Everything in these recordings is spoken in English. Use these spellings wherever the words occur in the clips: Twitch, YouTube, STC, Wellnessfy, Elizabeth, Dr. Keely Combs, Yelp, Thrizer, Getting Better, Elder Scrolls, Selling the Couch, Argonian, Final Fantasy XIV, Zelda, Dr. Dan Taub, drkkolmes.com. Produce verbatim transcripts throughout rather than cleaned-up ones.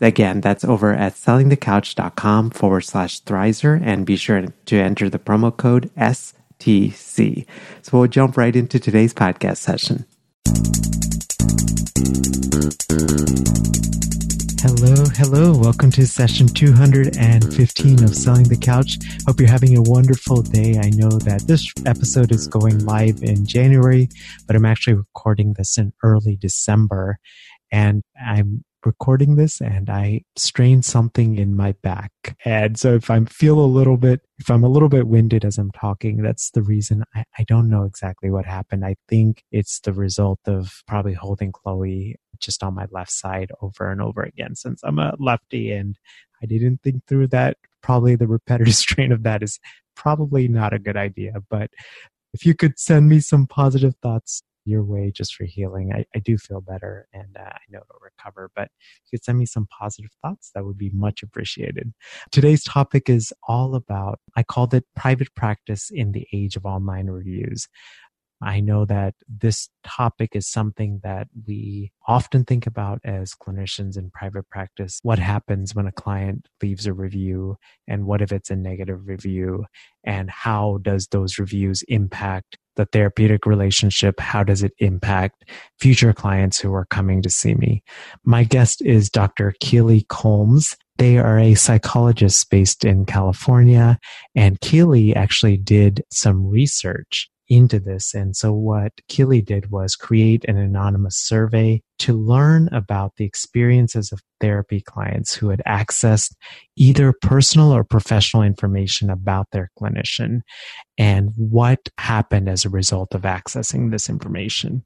Again, that's over at selling the couch dot com forward slash Thrizer, and be sure to enter the promo code S T C. So we'll jump right into today's podcast session. Hello, hello. Welcome to session two hundred fifteen of Selling the Couch. Hope you're having a wonderful day. I know that this episode is going live in January, but I'm actually recording this in early December, and I'm recording this and I strained something in my back. And so if I feel a little bit, if I'm a little bit winded as I'm talking, that's the reason. I, I don't know exactly what happened. I think it's the result of probably holding Chloe just on my left side over and over again, since I'm a lefty and I didn't think through that. Probably the repetitive strain of that is probably not a good idea, but if you could send me some positive thoughts your way just for healing. I, I do feel better and uh, I know it'll recover, but if you could send me some positive thoughts, that would be much appreciated. Today's topic is all about, I called it private practice in the age of online reviews. I know that this topic is something that we often think about as clinicians in private practice. What happens when a client leaves a review, and what if it's a negative review, and how does those reviews impact the therapeutic relationship? How does it impact future clients who are coming to see me? My guest is Doctor Keely Combs. They are a psychologist based in California, and Keely actually did some research into this. And so what Keely did was create an anonymous survey to learn about the experiences of therapy clients who had accessed either personal or professional information about their clinician and what happened as a result of accessing this information.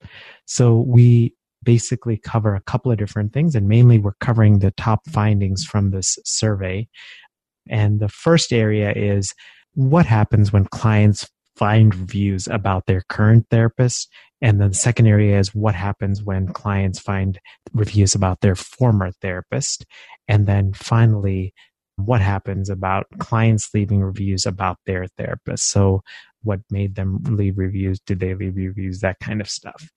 So we basically cover a couple of different things, and mainly we're covering the top findings from this survey. And the first area is what happens when clients find reviews about their current therapist. And then the second area is what happens when clients find reviews about their former therapist. And then finally, what happens about clients leaving reviews about their therapist. So what made them leave reviews? Did they leave reviews? That kind of stuff.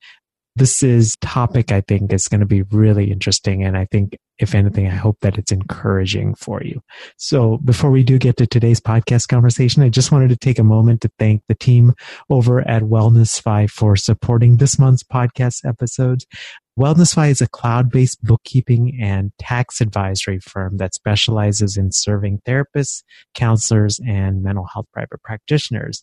This is topic I think is going to be really interesting. And I think, if anything, I hope that it's encouraging for you. So before we do get to today's podcast conversation, I just wanted to take a moment to thank the team over at Wellnessfy for supporting this month's podcast episodes. Wellnessfy is a cloud-based bookkeeping and tax advisory firm that specializes in serving therapists, counselors, and mental health private practitioners.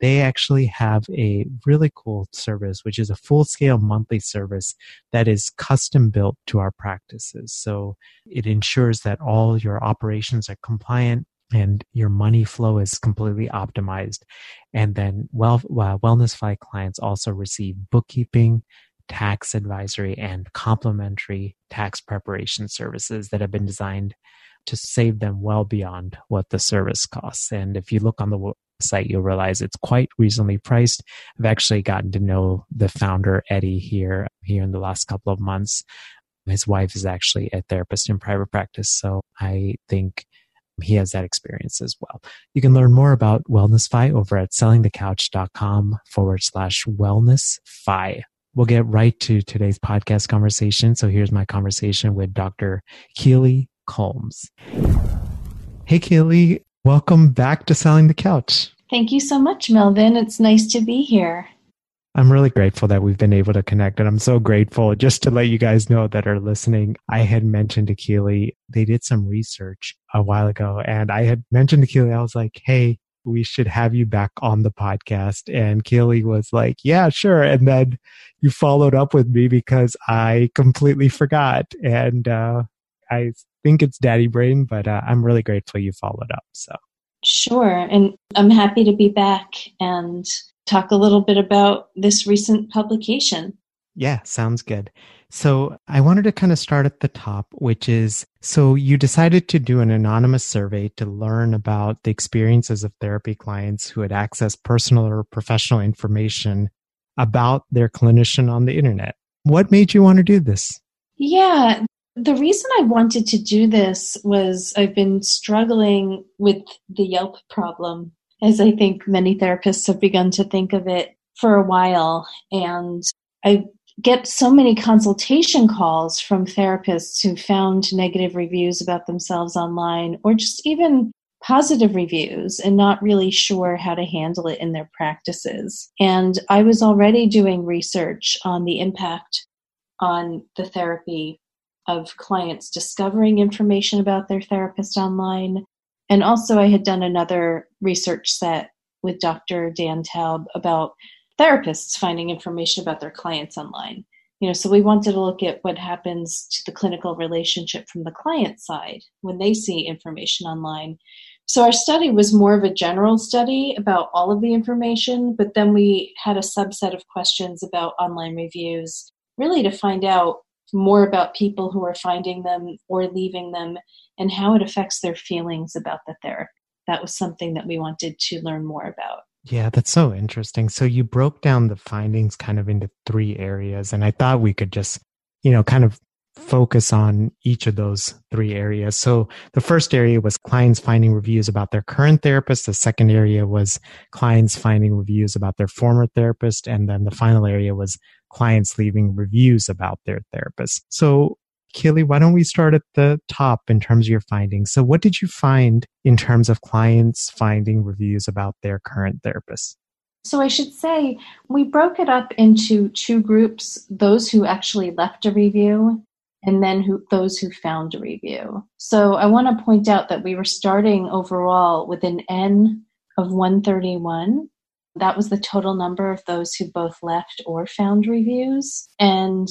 They actually have a really cool service, which is a full-scale monthly service that is custom-built to our practices. So it ensures that all your operations are compliant and your money flow is completely optimized. And then well, well, Wellnessfy clients also receive bookkeeping, tax advisory, and complementary tax preparation services that have been designed to save them well beyond what the service costs. And if you look on the site, you'll realize it's quite reasonably priced. I've actually gotten to know the founder, Eddie, here, here in the last couple of months. His wife is actually a therapist in private practice, so I think he has that experience as well. You can learn more about Wellnessfy over at selling the couch dot com forward slash Wellnessfy. We'll get right to today's podcast conversation. So here's my conversation with Doctor Keely Combs. Hey, Keely. Welcome back to Selling the Couch. Thank you so much, Melvin. It's nice to be here. I'm really grateful that we've been able to connect, and I'm so grateful. Just to let you guys know that are listening, I had mentioned to Keely, they did some research a while ago, and I had mentioned to Keely, I was like, hey, we should have you back on the podcast. And Keely was like, yeah, sure. And then you followed up with me because I completely forgot. And uh, I think it's daddy brain, but uh, I'm really grateful you followed up. So sure. And I'm happy to be back and talk a little bit about this recent publication. Yeah, sounds good. So I wanted to kind of start at the top, which is, so you decided to do an anonymous survey to learn about the experiences of therapy clients who had accessed personal or professional information about their clinician on the internet. What made you want to do this? Yeah, the reason I wanted to do this was I've been struggling with the Yelp problem, as I think many therapists have begun to think of it, for a while. And I get so many consultation calls from therapists who found negative reviews about themselves online, or just even positive reviews, and not really sure how to handle it in their practices. And I was already doing research on the impact on the therapy of clients discovering information about their therapist online. And also I had done another research set with Doctor Dan Taub about therapists finding information about their clients online. You know, so we wanted to look at what happens to the clinical relationship from the client side when they see information online. So our study was more of a general study about all of the information, but then we had a subset of questions about online reviews, really to find out more about people who are finding them or leaving them and how it affects their feelings about the therapy. That was something that we wanted to learn more about. Yeah, that's so interesting. So you broke down the findings kind of into three areas, and I thought we could just, you know, kind of focus on each of those three areas. So the first area was clients finding reviews about their current therapist. The second area was clients finding reviews about their former therapist. And then the final area was clients leaving reviews about their therapist. So Keely, why don't we start at the top in terms of your findings? So what did you find in terms of clients finding reviews about their current therapist? So I should say we broke it up into two groups, those who actually left a review and then who, those who found a review. So I want to point out that we were starting overall with an N of one thirty-one. That was the total number of those who both left or found reviews. And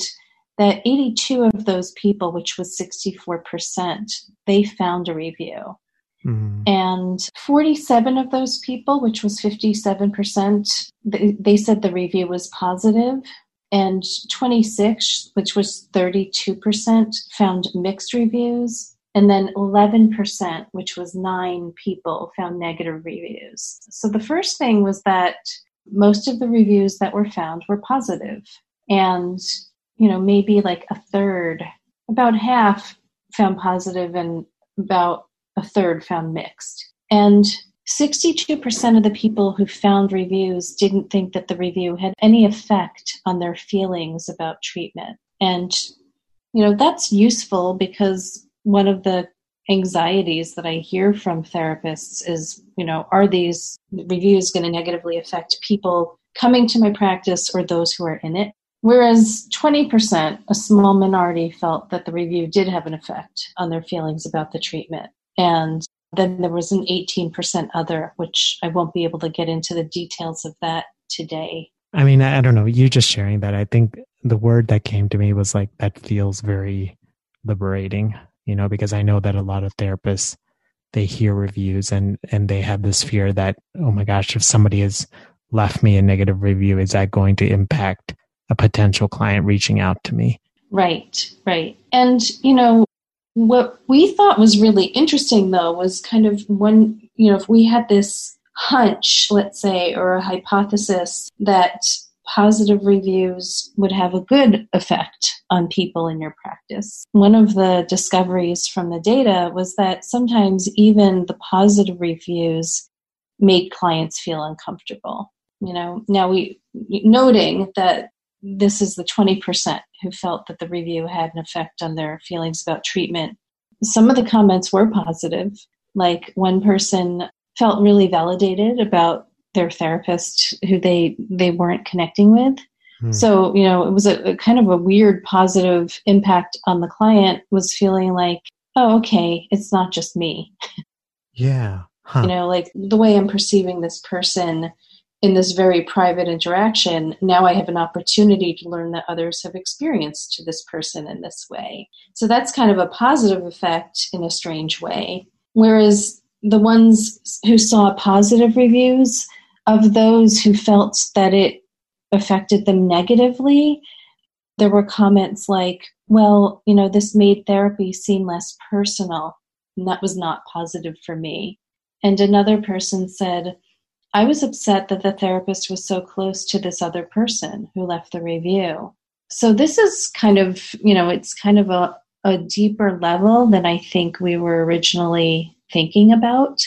that eighty-two of those people, which was sixty-four percent, they found a review. Mm-hmm. And forty-seven of those people, which was fifty-seven percent, they, they said the review was positive. And twenty-six, which was thirty-two percent, found mixed reviews. And then eleven percent, which was nine people, found negative reviews. So the first thing was that most of the reviews that were found were positive. And you know, maybe like a third, about half found positive and about a third found mixed. And sixty-two percent of the people who found reviews didn't think that the review had any effect on their feelings about treatment. And, you know, that's useful because one of the anxieties that I hear from therapists is, you know, are these reviews going to negatively affect people coming to my practice or those who are in it? Whereas twenty percent, a small minority, felt that the review did have an effect on their feelings about the treatment. And then there was an eighteen percent other, which I won't be able to get into the details of that today. I mean, I don't know. You just sharing that, I think the word that came to me was like, that feels very liberating, you know, because I know that a lot of therapists, they hear reviews and, and they have this fear that, oh my gosh, if somebody has left me a negative review, is that going to impact a potential client reaching out to me? Right, right. And, you know, what we thought was really interesting, though, was kind of when, you know, if we had this hunch, let's say, or a hypothesis that positive reviews would have a good effect on people in your practice. One of the discoveries from the data was that sometimes even the positive reviews made clients feel uncomfortable. You know, now we noting that this is the twenty percent who felt that the review had an effect on their feelings about treatment. Some of the comments were positive. Like one person felt really validated about their therapist who they, they weren't connecting with. Hmm. So, you know, it was a, a kind of a weird positive impact on the client, was feeling like, oh, okay, it's not just me. Yeah. Huh. You know, like the way I'm perceiving this person in this very private interaction, now I have an opportunity to learn that others have experienced this person in this way. So that's kind of a positive effect in a strange way. Whereas the ones who saw positive reviews of those who felt that it affected them negatively, there were comments like, well, you know, this made therapy seem less personal, and that was not positive for me. And another person said, I was upset that the therapist was so close to this other person who left the review. So this is kind of, you know, it's kind of a, a deeper level than I think we were originally thinking about,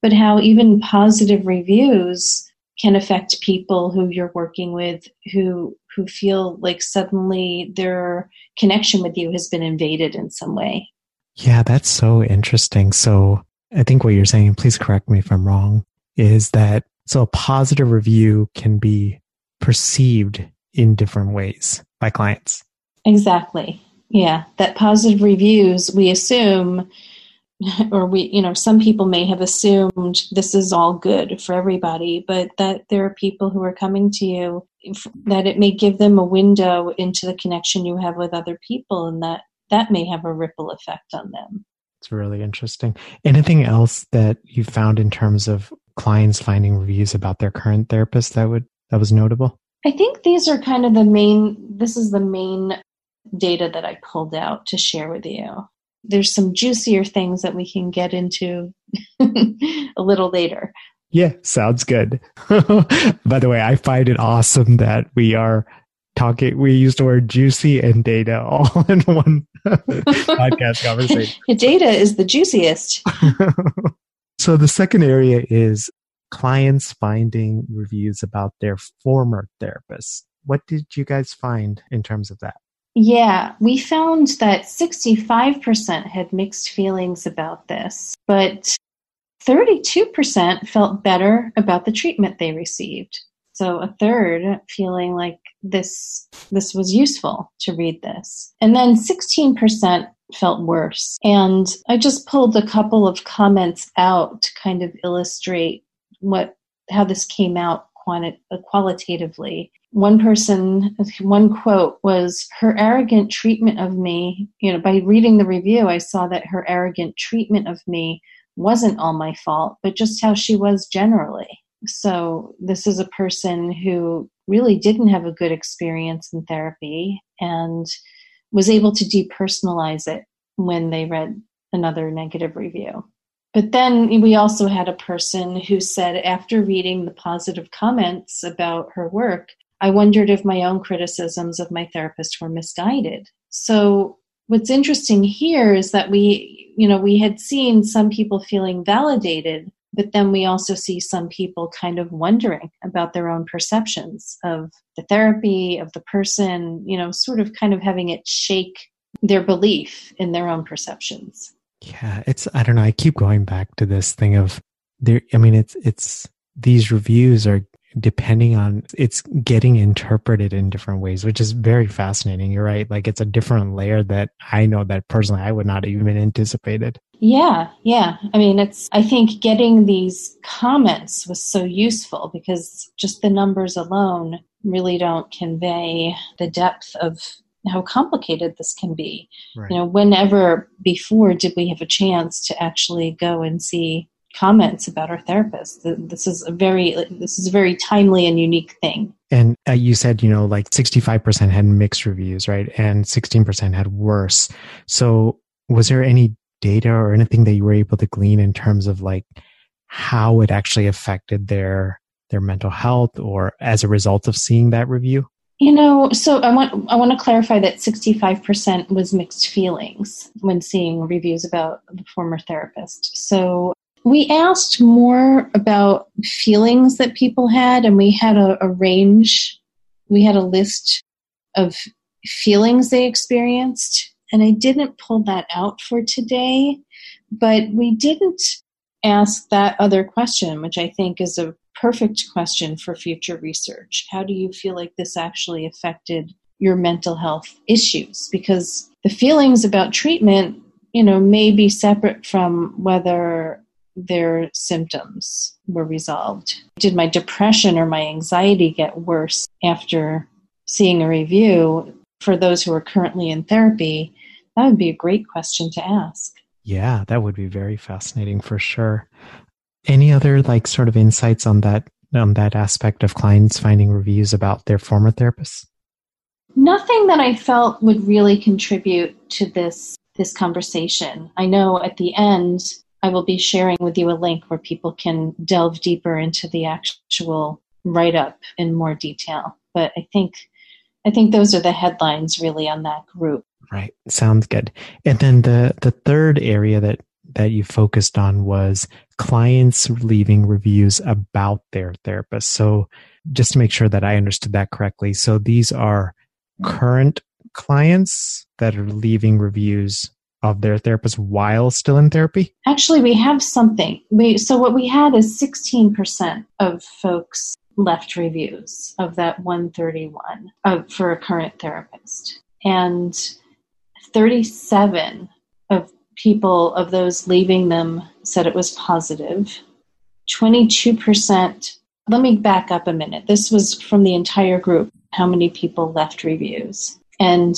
but how even positive reviews can affect people who you're working with, who who feel like suddenly their connection with you has been invaded in some way. Yeah, that's so interesting. So I think what you're saying, please correct me if I'm wrong, is that so a positive review can be perceived in different ways by clients. Exactly. Yeah. That positive reviews, we assume, or we, you know, some people may have assumed this is all good for everybody, but that there are people who are coming to you, that it may give them a window into the connection you have with other people, and that that may have a ripple effect on them. It's really interesting. Anything else that you found in terms of clients finding reviews about their current therapist that would that was notable? I think these are kind of the main, this is the main data that I pulled out to share with you. There's some juicier things that we can get into a little later. Yeah, sounds good. By the way, I find it awesome that we are talking, we use the word juicy and data all in one podcast conversation. Data is the juiciest. So the second area is clients finding reviews about their former therapists. What did you guys find in terms of that? Yeah, we found that sixty-five percent had mixed feelings about this, but thirty-two percent felt better about the treatment they received. So a third feeling like this this was useful to read this. And then sixteen percent felt worse. And I just pulled a couple of comments out to kind of illustrate what how this came out quanti- qualitatively. One person, one quote was, her arrogant treatment of me, you know, by reading the review, I saw that her arrogant treatment of me wasn't all my fault, but just how she was generally. So this is a person who really didn't have a good experience in therapy and was able to depersonalize it when they read another negative review. But then we also had a person who said, after reading the positive comments about her work, I wondered if my own criticisms of my therapist were misguided. So what's interesting here is that we, you know, we had seen some people feeling validated, but then we also see some people kind of wondering about their own perceptions of the therapy, of the person, you know, sort of kind of having it shake their belief in their own perceptions. Yeah, it's, I don't know, I keep going back to this thing of, there. I mean, it's it's these reviews are, depending on, it's getting interpreted in different ways, which is very fascinating. You're right. Like it's a different layer that I know that personally I would not have even anticipated. Yeah. Yeah. I mean, it's, I think getting these comments was so useful because just the numbers alone really don't convey the depth of how complicated this can be. Right. You know, whenever before did we have a chance to actually go and see comments about our therapist. This is a very this is a very timely and unique thing. And uh, you said, you know, like sixty-five percent had mixed reviews, right? And sixteen percent had worse. So was there any data or anything that you were able to glean in terms of like how it actually affected their their mental health or as a result of seeing that review? You know, so I want I want to clarify that sixty-five percent was mixed feelings when seeing reviews about the former therapist. So we asked more about feelings that people had, and we had a, a range. We had a list of feelings they experienced, and I didn't pull that out for today, but we didn't ask that other question, which I think is a perfect question for future research. How do you feel like this actually affected your mental health issues? Because the feelings about treatment, you know, may be separate from whether their symptoms were resolved. Did my depression or my anxiety get worse after seeing a review? For those who are currently in therapy, that would be a great question to ask. Yeah, that would be very fascinating for sure. Any other like sort of insights on that on that aspect of clients finding reviews about their former therapists? Nothing that I felt would really contribute to this this conversation. I know at the end, I will be sharing with you a link where people can delve deeper into the actual write-up in more detail. But I think I think those are the headlines really on that group. Right. Sounds good. And then the, the third area that, that you focused on was clients leaving reviews about their therapist. So just to make sure that I understood that correctly. So these are current clients that are leaving reviews of their therapist while still in therapy? Actually, we have something. We So what we had is sixteen percent of folks left reviews of that one thirty-one uh, for a current therapist. And thirty-seven of people of those leaving them said it was positive. twenty-two percent, let me back up a minute. This was from the entire group, how many people left reviews. And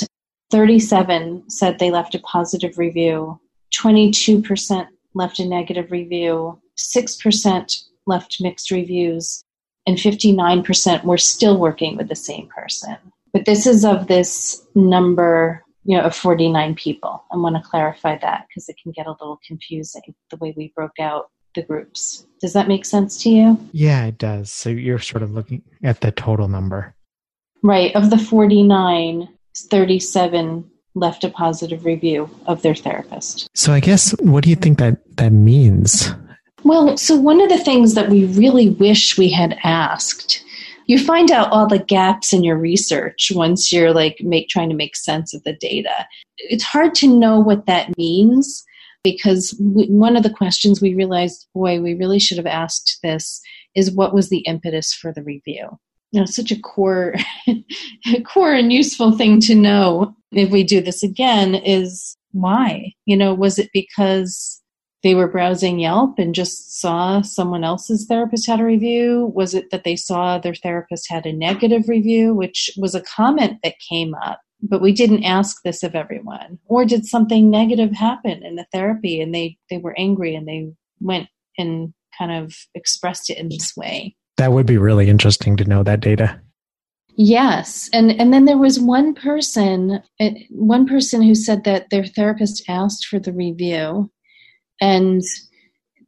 thirty-seven said they left a positive review. twenty-two percent left a negative review. six percent left mixed reviews. And fifty-nine percent were still working with the same person. But this is of this number, you know, of forty-nine people. I want to clarify that because it can get a little confusing the way we broke out the groups. Does that make sense to you? Yeah, it does. So you're sort of looking at the total number. Right. Of the forty-nine, thirty-seven left a positive review of their therapist. So I guess, what do you think that, that means? Well, so one of the things that we really wish we had asked, you find out all the gaps in your research once you're like make, trying to make sense of the data. It's hard to know what that means because we, one of the questions we realized, boy, we really should have asked this is what was the impetus for the review? You know, such a core, a core and useful thing to know if we do this again is why? You know, was it because they were browsing Yelp and just saw someone else's therapist had a review? Was it that they saw their therapist had a negative review, which was a comment that came up, but we didn't ask this of everyone? Or did something negative happen in the therapy and they, they were angry and they went and kind of expressed it in this way? That would be really interesting to know that data. Yes. And and then there was one person, one person who said that their therapist asked for the review. And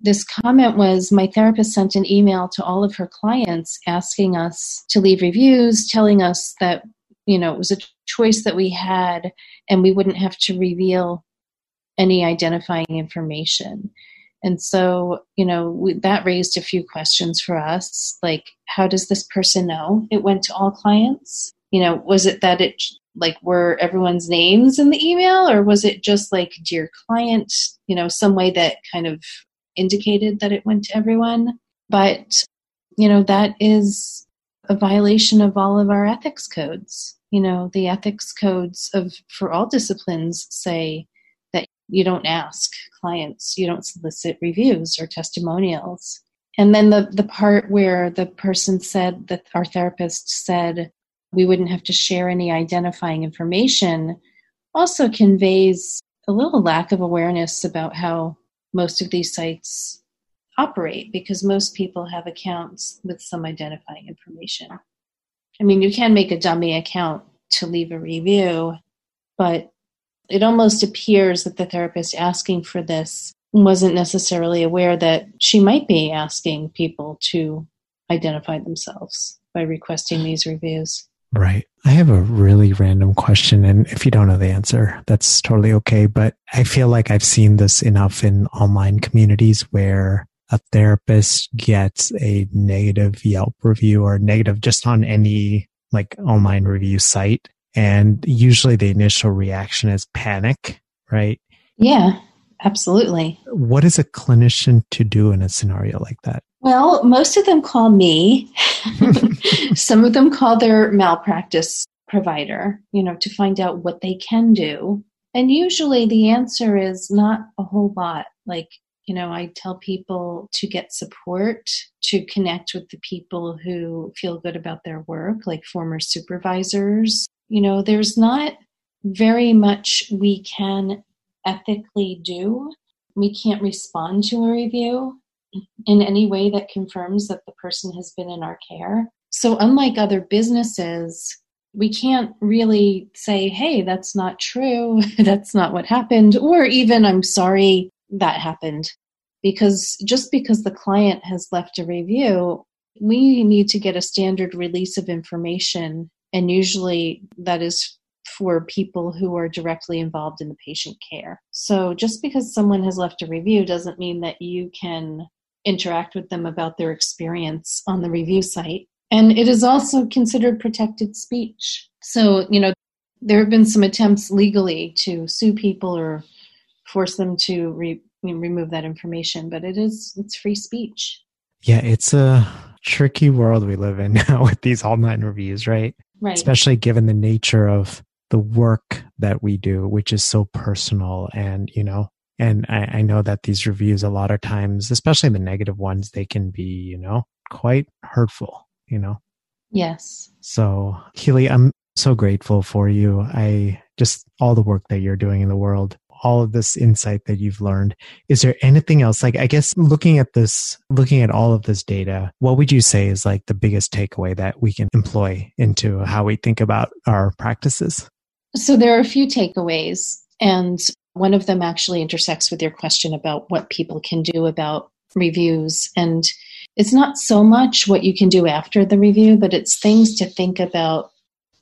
this comment was, my therapist sent an email to all of her clients asking us to leave reviews, telling us that, you know, it was a choice that we had and we wouldn't have to reveal any identifying information. And so, you know, we, that raised a few questions for us, like, how does this person know it went to all clients? You know, was it that it, like, were everyone's names in the email, or was it just like, dear client, you know, some way that kind of indicated that it went to everyone? But, you know, that is a violation of all of our ethics codes. You know, the ethics codes of for all disciplines say that you don't ask clients, you don't solicit reviews or testimonials. And then the, the part where the person said that our therapist said, we wouldn't have to share any identifying information also conveys a little lack of awareness about how most of these sites operate, because most people have accounts with some identifying information. I mean, you can make a dummy account to leave a review, but it almost appears that the therapist asking for this wasn't necessarily aware that she might be asking people to identify themselves by requesting these reviews. Right. I have a really random question, and if you don't know the answer, that's totally okay. But I feel like I've seen this enough in online communities where a therapist gets a negative Yelp review or negative just on any like online review site. And usually the initial reaction is panic, right? Yeah, absolutely. What is a clinician to do in a scenario like that? Well, most of them call me. Some of them call their malpractice provider, you know, to find out what they can do. And usually the answer is not a whole lot. Like, You know, I tell people to get support, to connect with the people who feel good about their work, like former supervisors. You know, there's not very much we can ethically do. We can't respond to a review in any way that confirms that the person has been in our care. So unlike other businesses, we can't really say, hey, that's not true, that's not what happened, or even, I'm sorry that happened. Because just because the client has left a review, we need to get a standard release of information, and usually that is for people who are directly involved in the patient care. So just because someone has left a review doesn't mean that you can interact with them about their experience on the review site. And it is also considered protected speech. So, you know, there have been some attempts legally to sue people or force them to re- remove that information, but it is, it's free speech. Yeah, it's a tricky world we live in now with these online reviews, right? Right. Especially given the nature of the work that we do, which is so personal. And, you know, and I, I know that these reviews a lot of times, especially the negative ones, they can be, you know, quite hurtful, you know? Yes. So Keely, I'm so grateful for you. I just, all the work that you're doing in the world, all of this insight that you've learned. Is there anything else? Like, I guess looking at this, looking at all of this data, what would you say is like the biggest takeaway that we can employ into how we think about our practices? So there are a few takeaways, and one of them actually intersects with your question about what people can do about reviews. And it's not so much what you can do after the review, but it's things to think about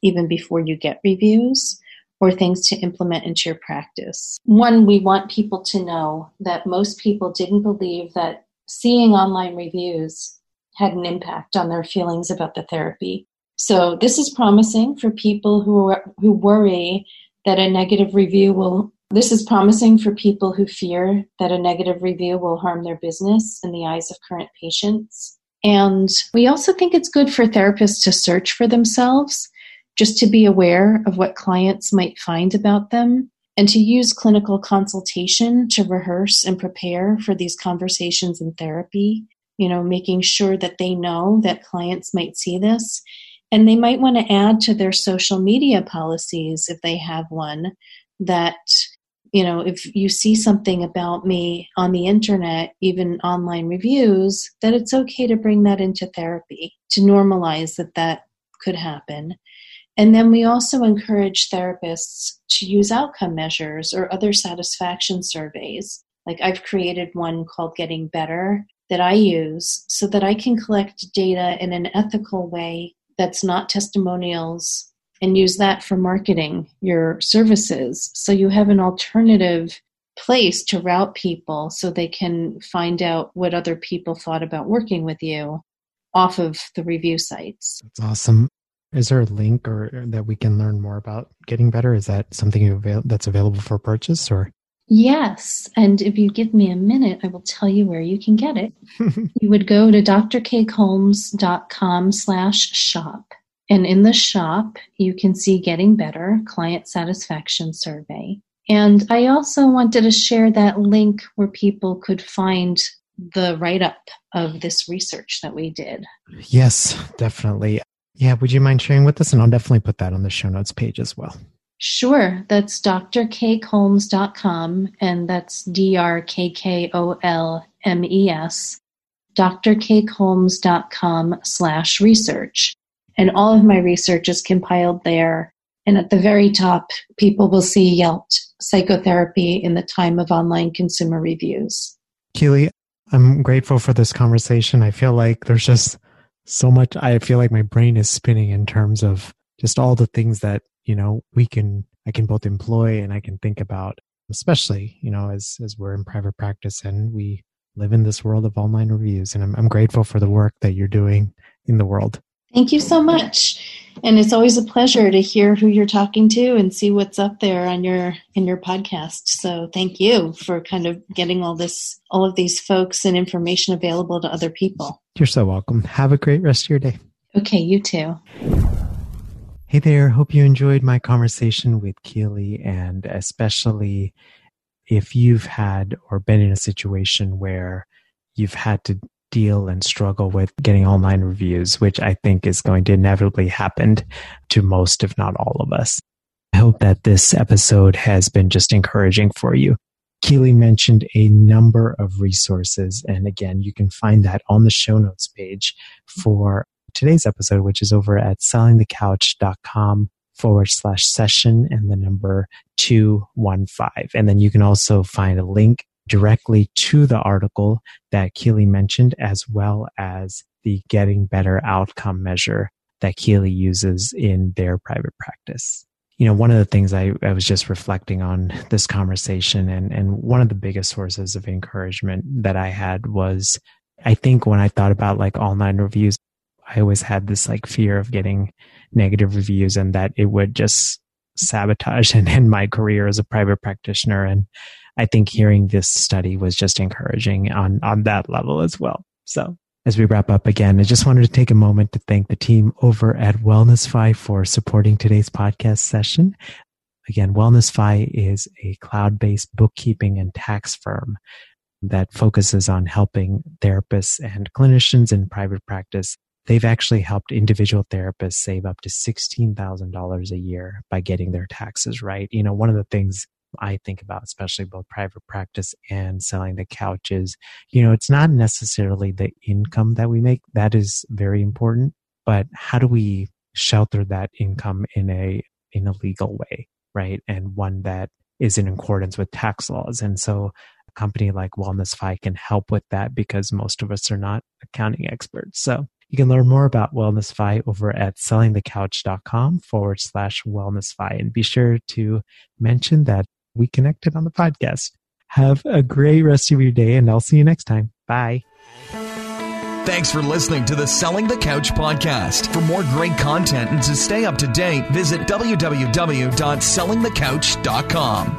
even before you get reviews, or things to implement into your practice. One, we want people to know that most people didn't believe that seeing online reviews had an impact on their feelings about the therapy. So this is promising for people who are, who worry that a negative review will, this is promising for people who fear that a negative review will harm their business in the eyes of current patients. And we also think it's good for therapists to search for themselves, just to be aware of what clients might find about them, and to use clinical consultation to rehearse and prepare for these conversations in therapy, you know, making sure that they know that clients might see this. And they might want to add to their social media policies, if they have one, that, you know, if you see something about me on the internet, even online reviews, that it's okay to bring that into therapy, to normalize that that could happen. And then we also encourage therapists to use outcome measures or other satisfaction surveys. Like, I've created one called Getting Better that I use so that I can collect data in an ethical way that's not testimonials, and use that for marketing your services. So you have an alternative place to route people so they can find out what other people thought about working with you off of the review sites. That's awesome. Is there a link or, or that we can learn more about Getting Better? Is that something you avail- that's available for purchase? Or yes. And if you give me a minute, I will tell you where you can get it. You would go to drkkolmes.com slash shop. And in the shop, you can see Getting Better, Client Satisfaction Survey. And I also wanted to share that link where people could find the write-up of this research that we did. Yes, definitely. Yeah, would you mind sharing with us? And I'll definitely put that on the show notes page as well. Sure. That's D R K Kolmes dot com, and that's D R K K O L M E S, D R K Kolmes dot com slash research. And all of my research is compiled there. And at the very top, people will see Yelped Psychotherapy in the Time of Online Consumer Reviews. Keely, I'm grateful for this conversation. I feel like there's just so much. I feel like my brain is spinning in terms of just all the things that, you know, we can, I can both employ and I can think about, especially, you know, as, as we're in private practice and we live in this world of online reviews. And I'm, I'm grateful for the work that you're doing in the world. Thank you so much. And it's always a pleasure to hear who you're talking to and see what's up there on your, in your podcast. So thank you for kind of getting all this, all of these folks and information available to other people. You're so welcome. Have a great rest of your day. Okay, you too. Hey there. Hope you enjoyed my conversation with Keely, and especially if you've had or been in a situation where you've had to deal and struggle with getting online reviews, which I think is going to inevitably happen to most, if not all of us. I hope that this episode has been just encouraging for you. Keely mentioned a number of resources, and again, you can find that on the show notes page for today's episode, which is over at selling the couch dot com forward slash session and the number two one five. And then you can also find a link directly to the article that Keely mentioned, as well as the Getting Better outcome measure that Keely uses in their private practice. You know, one of the things I, I was just reflecting on this conversation, and, and one of the biggest sources of encouragement that I had was, I think when I thought about like online reviews, I always had this like fear of getting negative reviews and that it would just sabotage and end my career as a private practitioner. And I think hearing this study was just encouraging on, on that level as well. So as we wrap up again, I just wanted to take a moment to thank the team over at Wellnessfy for supporting today's podcast session. Again, Wellnessfy is a cloud-based bookkeeping and tax firm that focuses on helping therapists and clinicians in private practice. They've actually helped individual therapists save up to sixteen thousand dollars a year by getting their taxes right. You know, one of the things I think about, especially both private practice and Selling the Couch, is, you know, it's not necessarily the income that we make. That is very important, but how do we shelter that income in a, in a legal way, right? And one that is in accordance with tax laws. And so a company like Wellnessfy can help with that because most of us are not accounting experts. So you can learn more about Wellnessfy over at selling the couch dot com forward slash Wellnessfy. And be sure to mention that we connected on the podcast. Have a great rest of your day, and I'll see you next time. Bye. Thanks for listening to the Selling the Couch podcast. For more great content and to stay up to date, visit w w w dot selling the couch dot com.